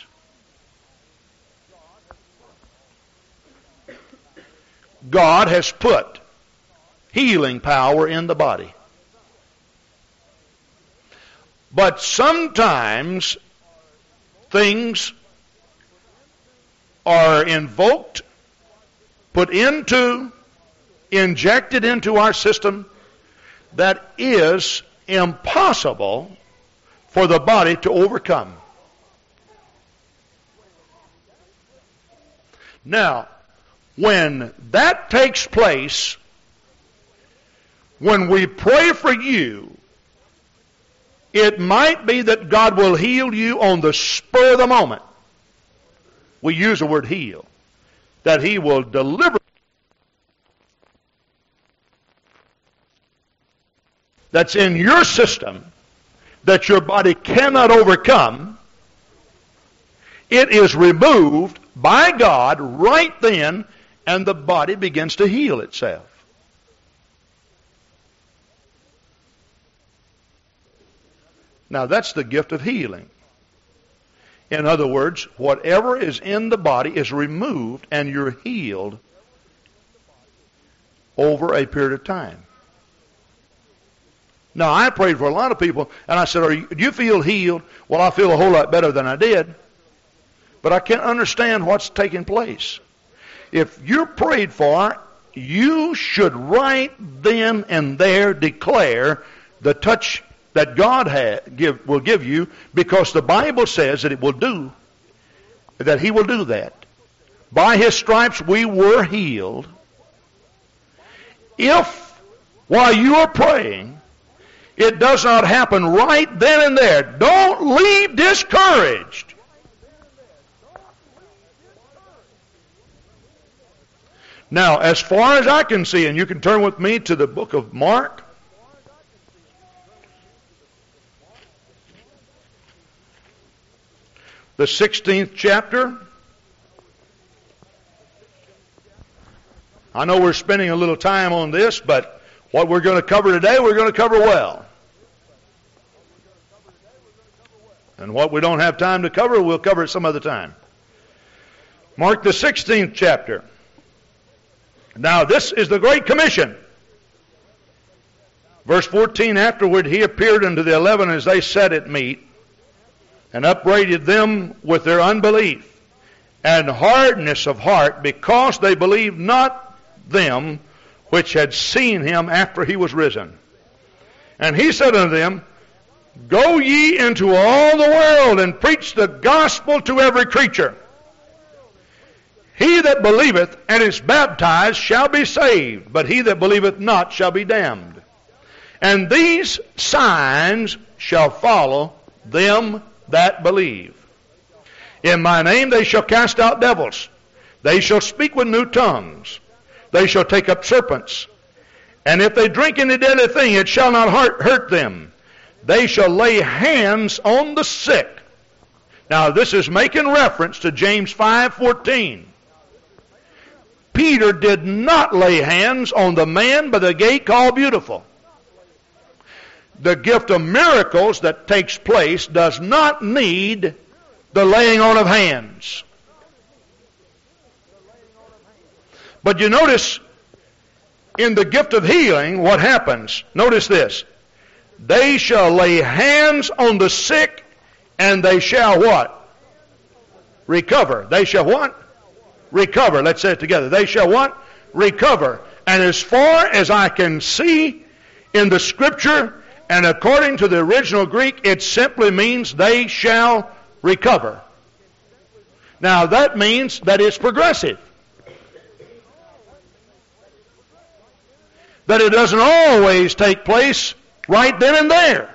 God has put healing power in the body. But sometimes things are invoked, put into, injected into our system that is impossible for the body to overcome. Now, when that takes place, when we pray for you, it might be that God will heal you on the spur of the moment. We use the word heal. That He will deliver. That's in your system that your body cannot overcome. It is removed by God right then, and the body begins to heal itself. Now that's the gift of healing. In other words, whatever is in the body is removed and you're healed over a period of time. Now I prayed for a lot of people and I said, do you feel healed? Well, I feel a whole lot better than I did. But I can't understand what's taking place. If you're prayed for, you should right then and there declare the touch that God will give you, because the Bible says that that He will do that. By His stripes we were healed. If, while you are praying, it does not happen right then and there, don't leave discouraged. Now, as far as I can see, and you can turn with me to the book of Mark. The 16th chapter. I know we're spending a little time on this, but what we're going to cover today, we're going to cover well. And what we don't have time to cover, we'll cover it some other time. Mark the 16th chapter. Now this is the Great Commission. Verse 14, afterward He appeared unto the 11 as they sat at meat, and upbraided them with their unbelief and hardness of heart, because they believed not them which had seen Him after He was risen. And He said unto them, Go ye into all the world and preach the gospel to every creature. He that believeth and is baptized shall be saved, but he that believeth not shall be damned. And these signs shall follow them that believe. In my name they shall cast out devils. They shall speak with new tongues. They shall take up serpents. And if they drink any deadly thing, it shall not hurt them. They shall lay hands on the sick. Now this is making reference to James 5:14. Peter did not lay hands on the man by the gate called Beautiful. The gift of miracles that takes place does not need the laying on of hands. But you notice in the gift of healing, what happens? Notice this. They shall lay hands on the sick, and they shall what? Recover. They shall what? Recover. Let's say it together. They shall what? Recover. And as far as I can see in the Scripture, and according to the original Greek, it simply means they shall recover. Now that means that it's progressive. That it doesn't always take place right then and there.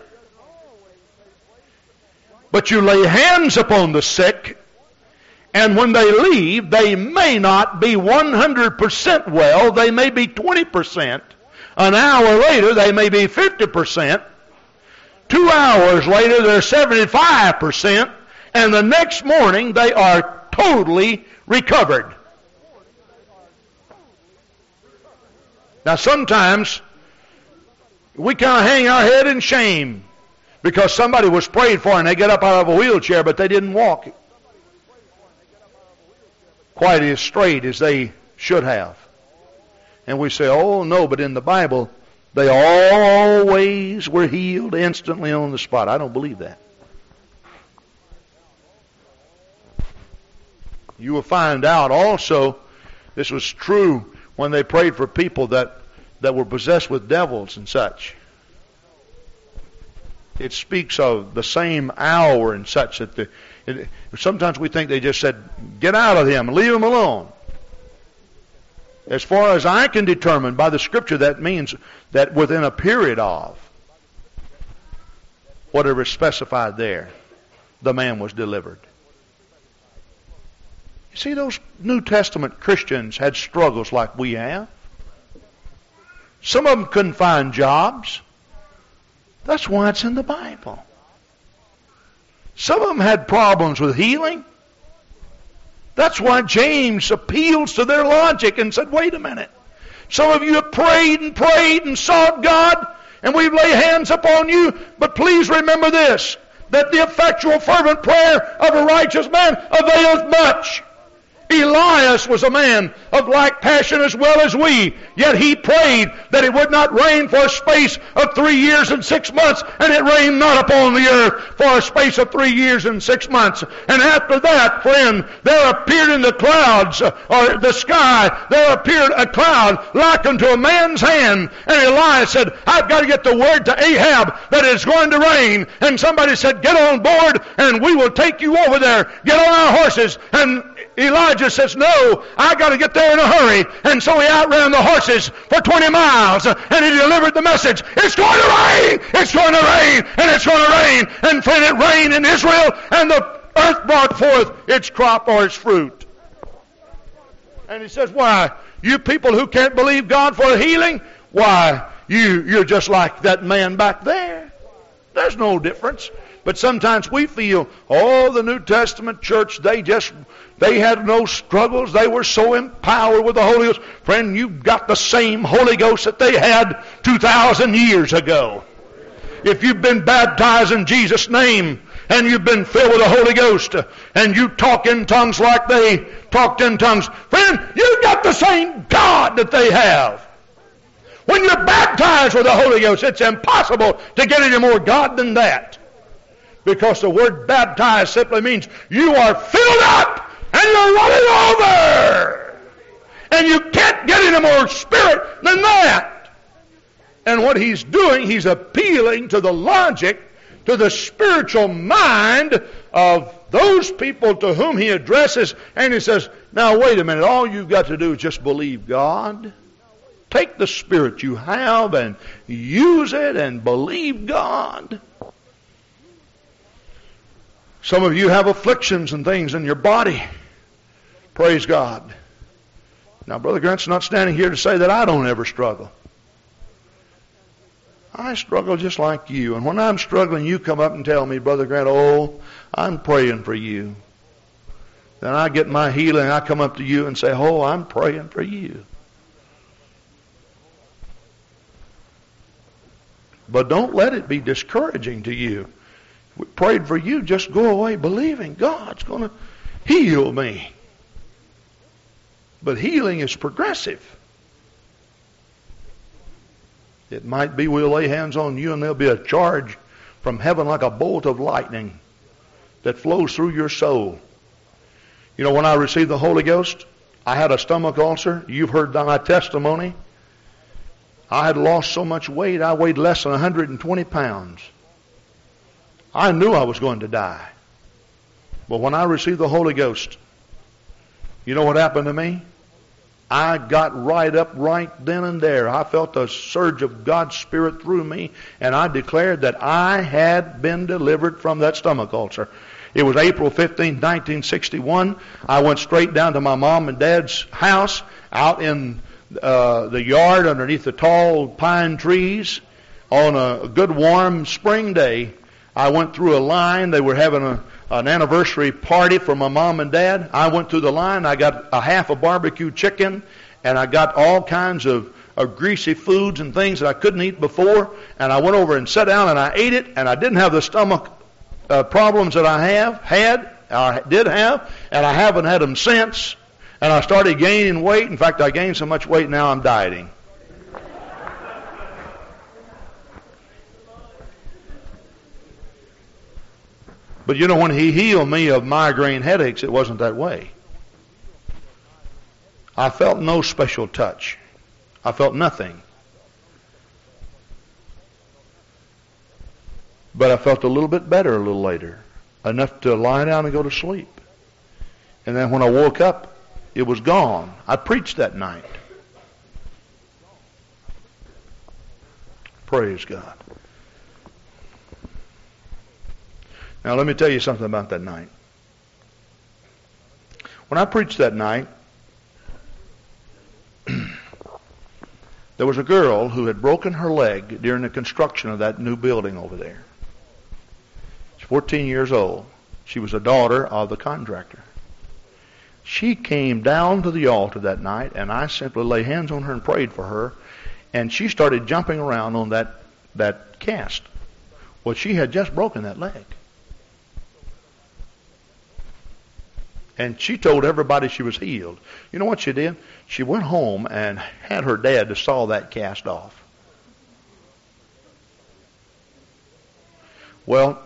But you lay hands upon the sick, and when they leave, they may not be 100% well. They may be 20%. An hour later, they may be 50%. 2 hours later, they're 75%. And the next morning, they are totally recovered. Now, sometimes we kind of hang our head in shame because somebody was prayed for and they get up out of a wheelchair, but they didn't walk quite as straight as they should have. And we say, oh, no, but in the Bible, they always were healed instantly on the spot. I don't believe that. You will find out also, this was true when they prayed for people that were possessed with devils and such. It speaks of the same hour and such. Sometimes we think they just said, get out of him, leave him alone. As far as I can determine by the Scripture, that means that within a period of whatever is specified there, the man was delivered. You see, those New Testament Christians had struggles like we have. Some of them couldn't find jobs. That's why it's in the Bible. Some of them had problems with healing. That's why James appeals to their logic and said, wait a minute. Some of you have prayed and sought God, and we've laid hands upon you, but please remember this, that the effectual fervent prayer of a righteous man availeth much. Elias was a man of like passion as well as we, yet he prayed that it would not rain for a space of 3 years and 6 months, and it rained not upon the earth for a space of 3 years and 6 months. And after that, friend, there appeared in the clouds, or the sky, there appeared a cloud like unto a man's hand, and Elias said, I've got to get the word to Ahab that it's going to rain. And somebody said, get on board, and we will take you over there. Get on our horses. And Elijah says, no, I got to get there in a hurry. And so he outran the horses for 20 miles, and he delivered the message. It's going to rain! It's going to rain! And it's going to rain! And when it rained in Israel, and the earth brought forth its crop or its fruit. And he says, why, you people who can't believe God for healing, why, you're just like that man back there. There's no difference. But sometimes we feel, oh, the New Testament church, they had no struggles. They were so empowered with the Holy Ghost. Friend, you've got the same Holy Ghost that they had 2,000 years ago. If you've been baptized in Jesus' name, and you've been filled with the Holy Ghost, and you talk in tongues like they talked in tongues, friend, you've got the same God that they have. When you're baptized with the Holy Ghost, it's impossible to get any more God than that. Because the word baptized simply means you are filled up and you're running over. And you can't get any more spirit than that. And what he's doing, he's appealing to the logic, to the spiritual mind of those people to whom he addresses. And he says, now wait a minute, all you've got to do is just believe God. Take the spirit you have and use it and believe God. Some of you have afflictions and things in your body. Praise God. Now, Brother Grant's not standing here to say that I don't ever struggle. I struggle just like you. And when I'm struggling, you come up and tell me, Brother Grant, oh, I'm praying for you. Then I get my healing. I come up to you and say, oh, I'm praying for you. But don't let it be discouraging to you. We prayed for you, just go away believing God's going to heal me. But healing is progressive. It might be we'll lay hands on you and there'll be a charge from heaven like a bolt of lightning that flows through your soul. You know, when I received the Holy Ghost, I had a stomach ulcer. You've heard my testimony. I had lost so much weight, I weighed less than 120 pounds. I knew I was going to die. But when I received the Holy Ghost, you know what happened to me? I got right up right then and there. I felt the surge of God's Spirit through me, and I declared that I had been delivered from that stomach ulcer. It was April 15, 1961. I went straight down to my mom and dad's house out in the yard underneath the tall pine trees on a good warm spring day. I went through a line. They were having an anniversary party for my mom and dad. I went through the line. I got a half a barbecue chicken, and I got all kinds of greasy foods and things that I couldn't eat before. And I went over and sat down, and I ate it, and I didn't have the stomach problems that I did have, and I haven't had them since. And I started gaining weight. In fact, I gained so much weight now I'm dieting. But you know, when he healed me of migraine headaches, it wasn't that way. I felt no special touch. I felt nothing. But I felt a little bit better a little later, enough to lie down and go to sleep. And then when I woke up, it was gone. I preached that night. Praise God. Now, let me tell you something about that night. When I preached that night, there was a girl who had broken her leg during the construction of that new building over there. She's 14 years old. She was a daughter of the contractor. She came down to the altar that night, and I simply laid hands on her and prayed for her, and she started jumping around on that cast. Well, she had just broken that leg. And she told everybody she was healed. You know what she did? She went home and had her dad to saw that cast off. Well,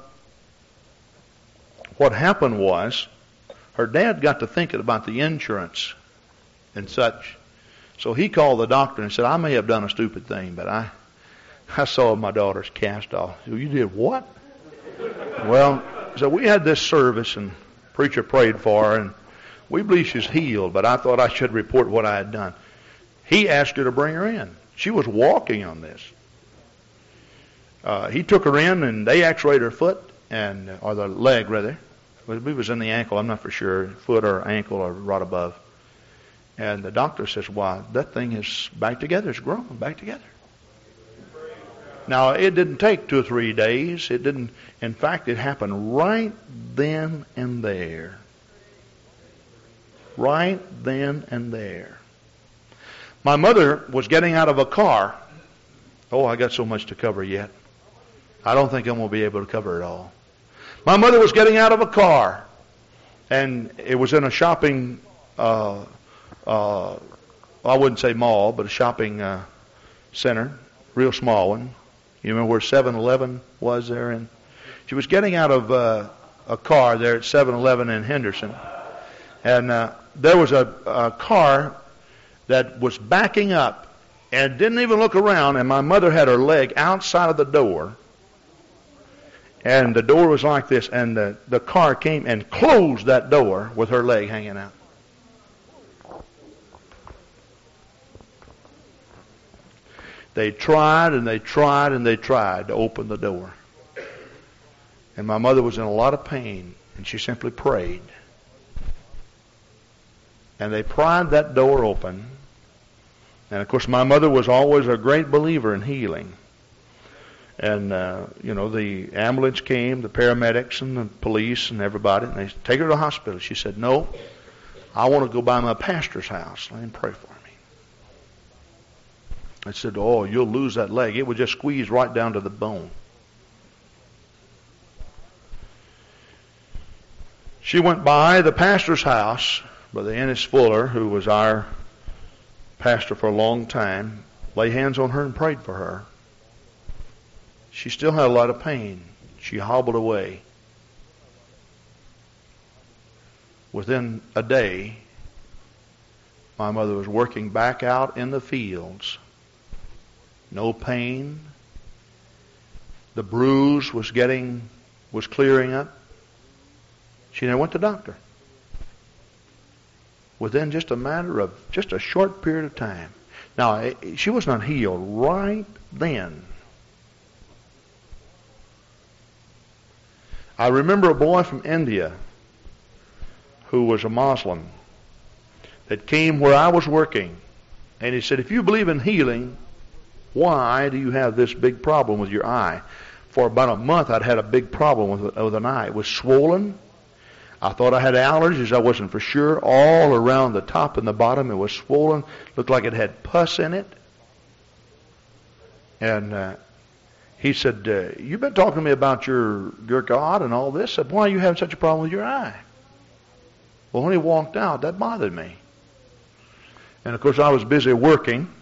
what happened was her dad got to thinking about the insurance and such. So he called the doctor and said, I may have done a stupid thing, but I saw my daughter's cast off. So you did what? Well, so we had this service, and preacher prayed for her, and we believe she's healed, but I thought I should report what I had done. He asked her to bring her in. She was walking on this. He took her in, and they x-rayed her foot, or the leg, rather. It was in the ankle, I'm not for sure, foot or ankle or right above. And the doctor says, why, that thing is back together. It's grown back together. Now, it didn't take 2 or 3 days. It didn't. In fact, it happened right then and there. Right then and there. My mother was getting out of a car. Oh, I got so much to cover yet. I don't think I'm going to be able to cover it all. My mother was getting out of a car, and it was in a shopping, I wouldn't say mall, but a shopping center, real small one. You remember where 7-Eleven was there? And she was getting out of a car there at 7-Eleven in Henderson. And there was a car that was backing up and didn't even look around. And my mother had her leg outside of the door. And the door was like this. And the car came and closed that door with her leg hanging out. They tried and they tried and they tried to open the door. And my mother was in a lot of pain, and she simply prayed. And they pried that door open. And, of course, my mother was always a great believer in healing. And, you know, the ambulance came, the paramedics and the police and everybody, and they said, take her to the hospital. She said, no, I want to go by my pastor's house. Let him pray for her. I said, oh, you'll lose that leg. It would just squeeze right down to the bone. She went by the pastor's house, Brother Ennis Fuller, who was our pastor for a long time, laid hands on her and prayed for her. She still had a lot of pain. She hobbled away. Within a day, my mother was working back out in the fields. No pain. The bruise was clearing up. She never went to the doctor. Within just a matter of just a short period of time. Now, she was not healed right then. I remember a boy from India who was a Muslim that came where I was working, and he said, if you believe in healing, why do you have this big problem with your eye? For about a month I'd had a big problem with an eye. It was swollen. I thought I had allergies. I wasn't for sure. All around the top and the bottom it was swollen. Looked like it had pus in it. And he said, you've been talking to me about your God and all this. I said, why are you having such a problem with your eye? Well, when he walked out, that bothered me. And, of course, I was busy working.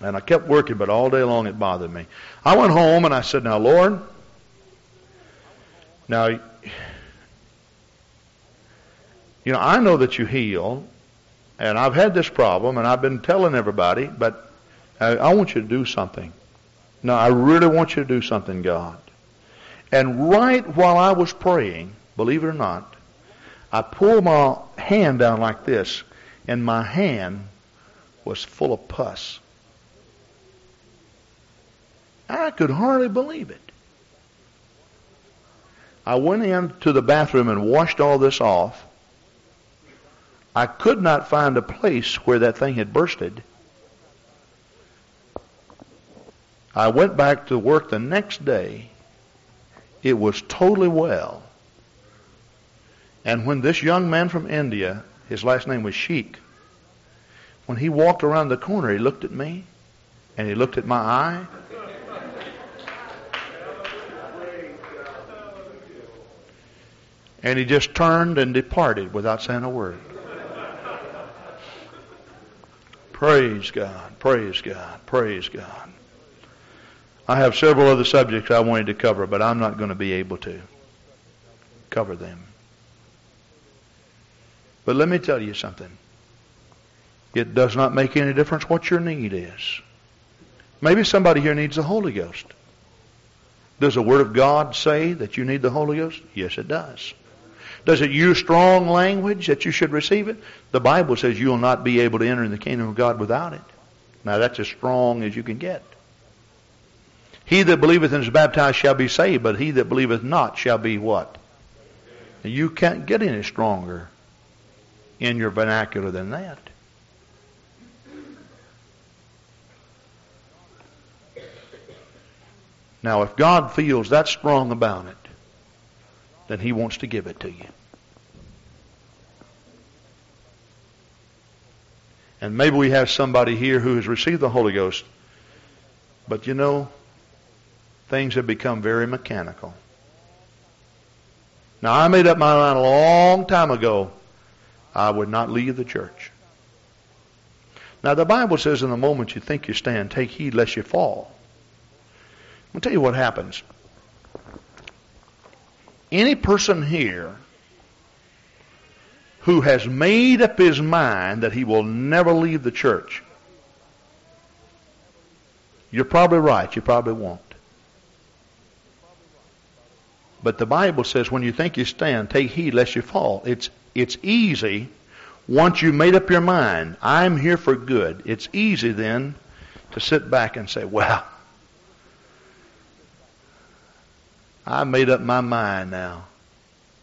And I kept working, but all day long it bothered me. I went home and I said, now, Lord, now, you know, I know that you heal, and I've had this problem, and I've been telling everybody, but I want you to do something. No, I really want you to do something, God. And right while I was praying, believe it or not, I pulled my hand down like this, and my hand was full of pus. I could hardly believe it. I went into the bathroom and washed all this off. I could not find a place where that thing had bursted. I went back to work the next day. It was totally well. And when this young man from India, his last name was Sheikh, when he walked around the corner, he looked at me and he looked at my eye. And he just turned and departed without saying a word. Praise God, praise God, praise God. I have several other subjects I wanted to cover, but I'm not going to be able to cover them. But let me tell you something. It does not make any difference what your need is. Maybe somebody here needs the Holy Ghost. Does the Word of God say that you need the Holy Ghost? Yes, it does. Does it use strong language that you should receive it? The Bible says you will not be able to enter in the kingdom of God without it. Now, that's as strong as you can get. He that believeth and is baptized shall be saved, but he that believeth not shall be what? You can't get any stronger in your vernacular than that. Now, if God feels that strong about it, then He wants to give it to you. And maybe we have somebody here who has received the Holy Ghost, but you know, things have become very mechanical. Now, I made up my mind a long time ago, I would not leave the church. Now, the Bible says in the moment you think you stand, take heed lest you fall. I'll tell you what happens. Any person here who has made up his mind that he will never leave the church, you're probably right. You probably won't. But the Bible says when you think you stand, take heed lest you fall. It's easy once you've made up your mind, I'm here for good. It's easy then to sit back and say, well, I made up my mind now,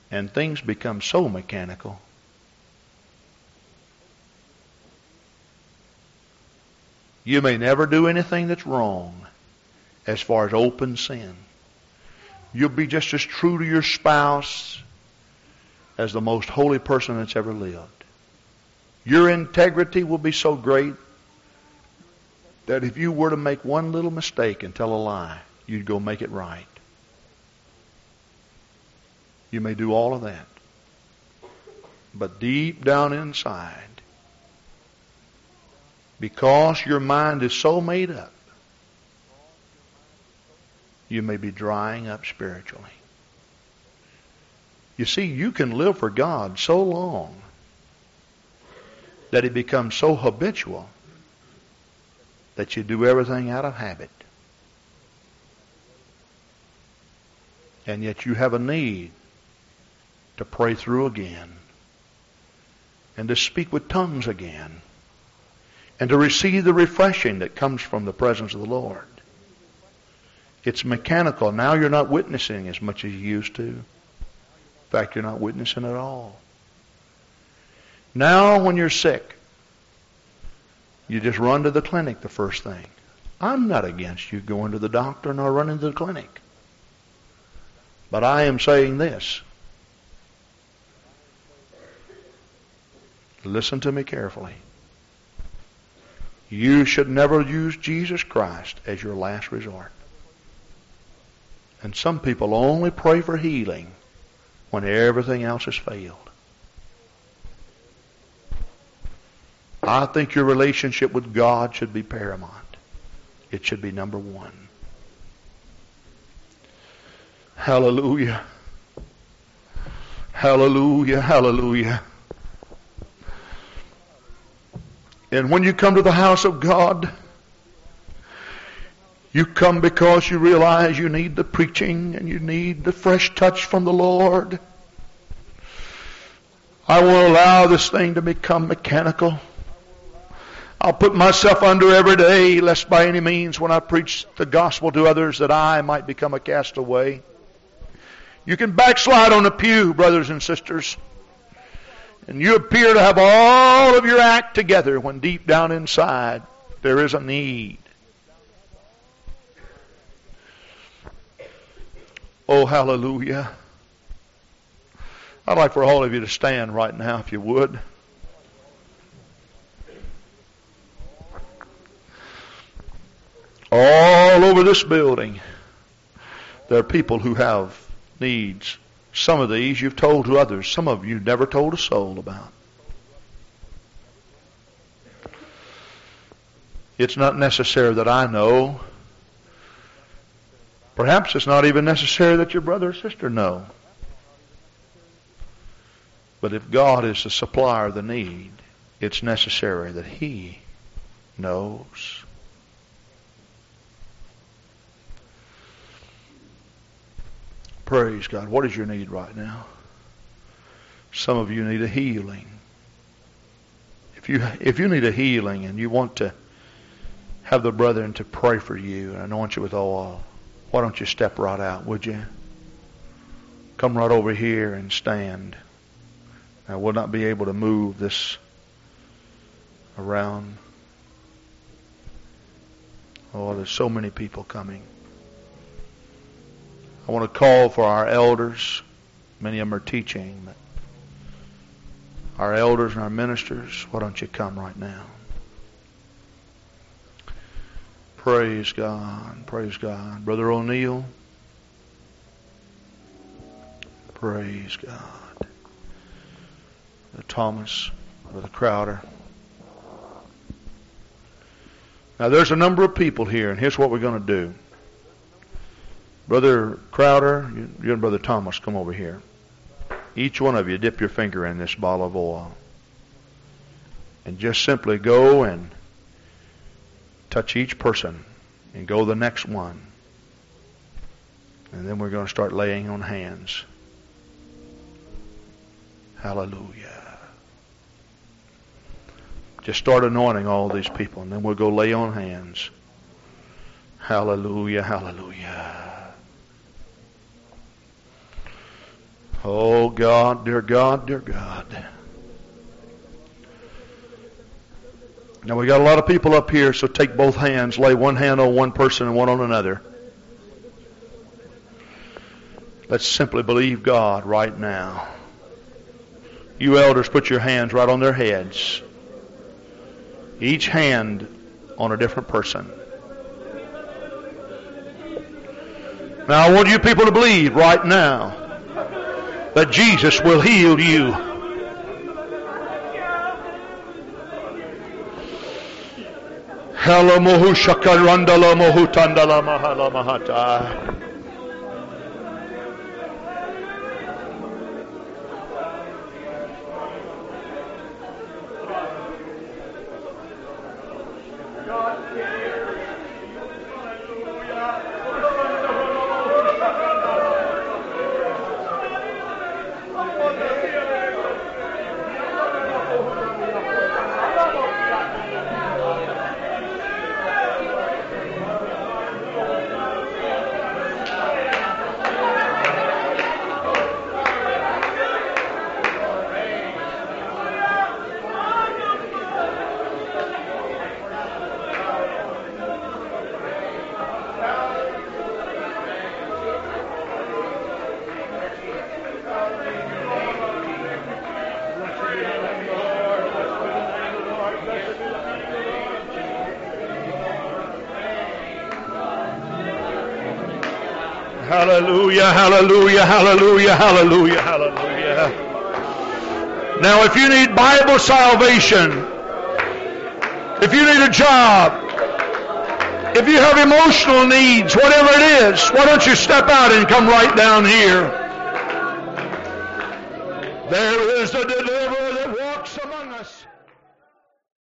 and things become so mechanical. You may never do anything that's wrong as far as open sin. You'll be just as true to your spouse as the most holy person that's ever lived. Your integrity will be so great that if you were to make one little mistake and tell a lie, you'd go make it right. You may do all of that. But deep down inside, because your mind is so made up, you may be drying up spiritually. You see, you can live for God so long that it becomes so habitual that you do everything out of habit. And yet you have a need to pray through again and to speak with tongues again and to receive the refreshing that comes from the presence of the Lord. It's mechanical. Now you're not witnessing as much as you used to. In fact, you're not witnessing at all. Now when you're sick, you just run to the clinic the first thing. I'm not against you going to the doctor nor running to the clinic. But I am saying this. Listen to me carefully. You should never use Jesus Christ as your last resort. And some people only pray for healing when everything else has failed. I think your relationship with God should be paramount. It should be number one. Hallelujah. Hallelujah, hallelujah. And when you come to the house of God, you come because you realize you need the preaching and you need the fresh touch from the Lord. I won't allow this thing to become mechanical. I'll put myself under every day, lest by any means when I preach the gospel to others that I might become a castaway. You can backslide on the pew, brothers and sisters. And you appear to have all of your act together when deep down inside there is a need. Oh, hallelujah. I'd like for all of you to stand right now if you would. All over this building, there are people who have needs. Some of these you've told to others. Some of you never told a soul about. It's not necessary that I know. Perhaps it's not even necessary that your brother or sister know. But if God is the supplier of the need, it's necessary that He knows. Praise God. What is your need right now? Some of you need a healing. If you need a healing and you want to have the brethren to pray for you and anoint you with oil, why don't you step right out, would you? Come right over here and stand. Now, we'll not be able to move this around. Oh, there's so many people coming. I want to call for our elders. Many of them are teaching. But our elders and our ministers, why don't you come right now? Praise God. Praise God. Brother O'Neill. Praise God. Brother Thomas. Brother Crowder. Now there's a number of people here, and here's what we're going to do. Brother Crowder, you and Brother Thomas, come over here. Each one of you dip your finger in this bottle of oil. And just simply go and touch each person and go the next one. And then we're going to start laying on hands. Hallelujah. Just start anointing all these people and then we'll go lay on hands. Hallelujah, hallelujah. Oh, God, dear God, dear God. Now, we got a lot of people up here, so take both hands. Lay one hand on one person and one on another. Let's simply believe God right now. You elders, put your hands right on their heads. Each hand on a different person. Now, I want you people to believe right now that Jesus will heal you. Hallelujah, hallelujah, hallelujah, hallelujah, hallelujah. Now if you need Bible salvation, if you need a job, if you have emotional needs, whatever it is, why don't you step out and come right down here? There is a deliverer that walks among us.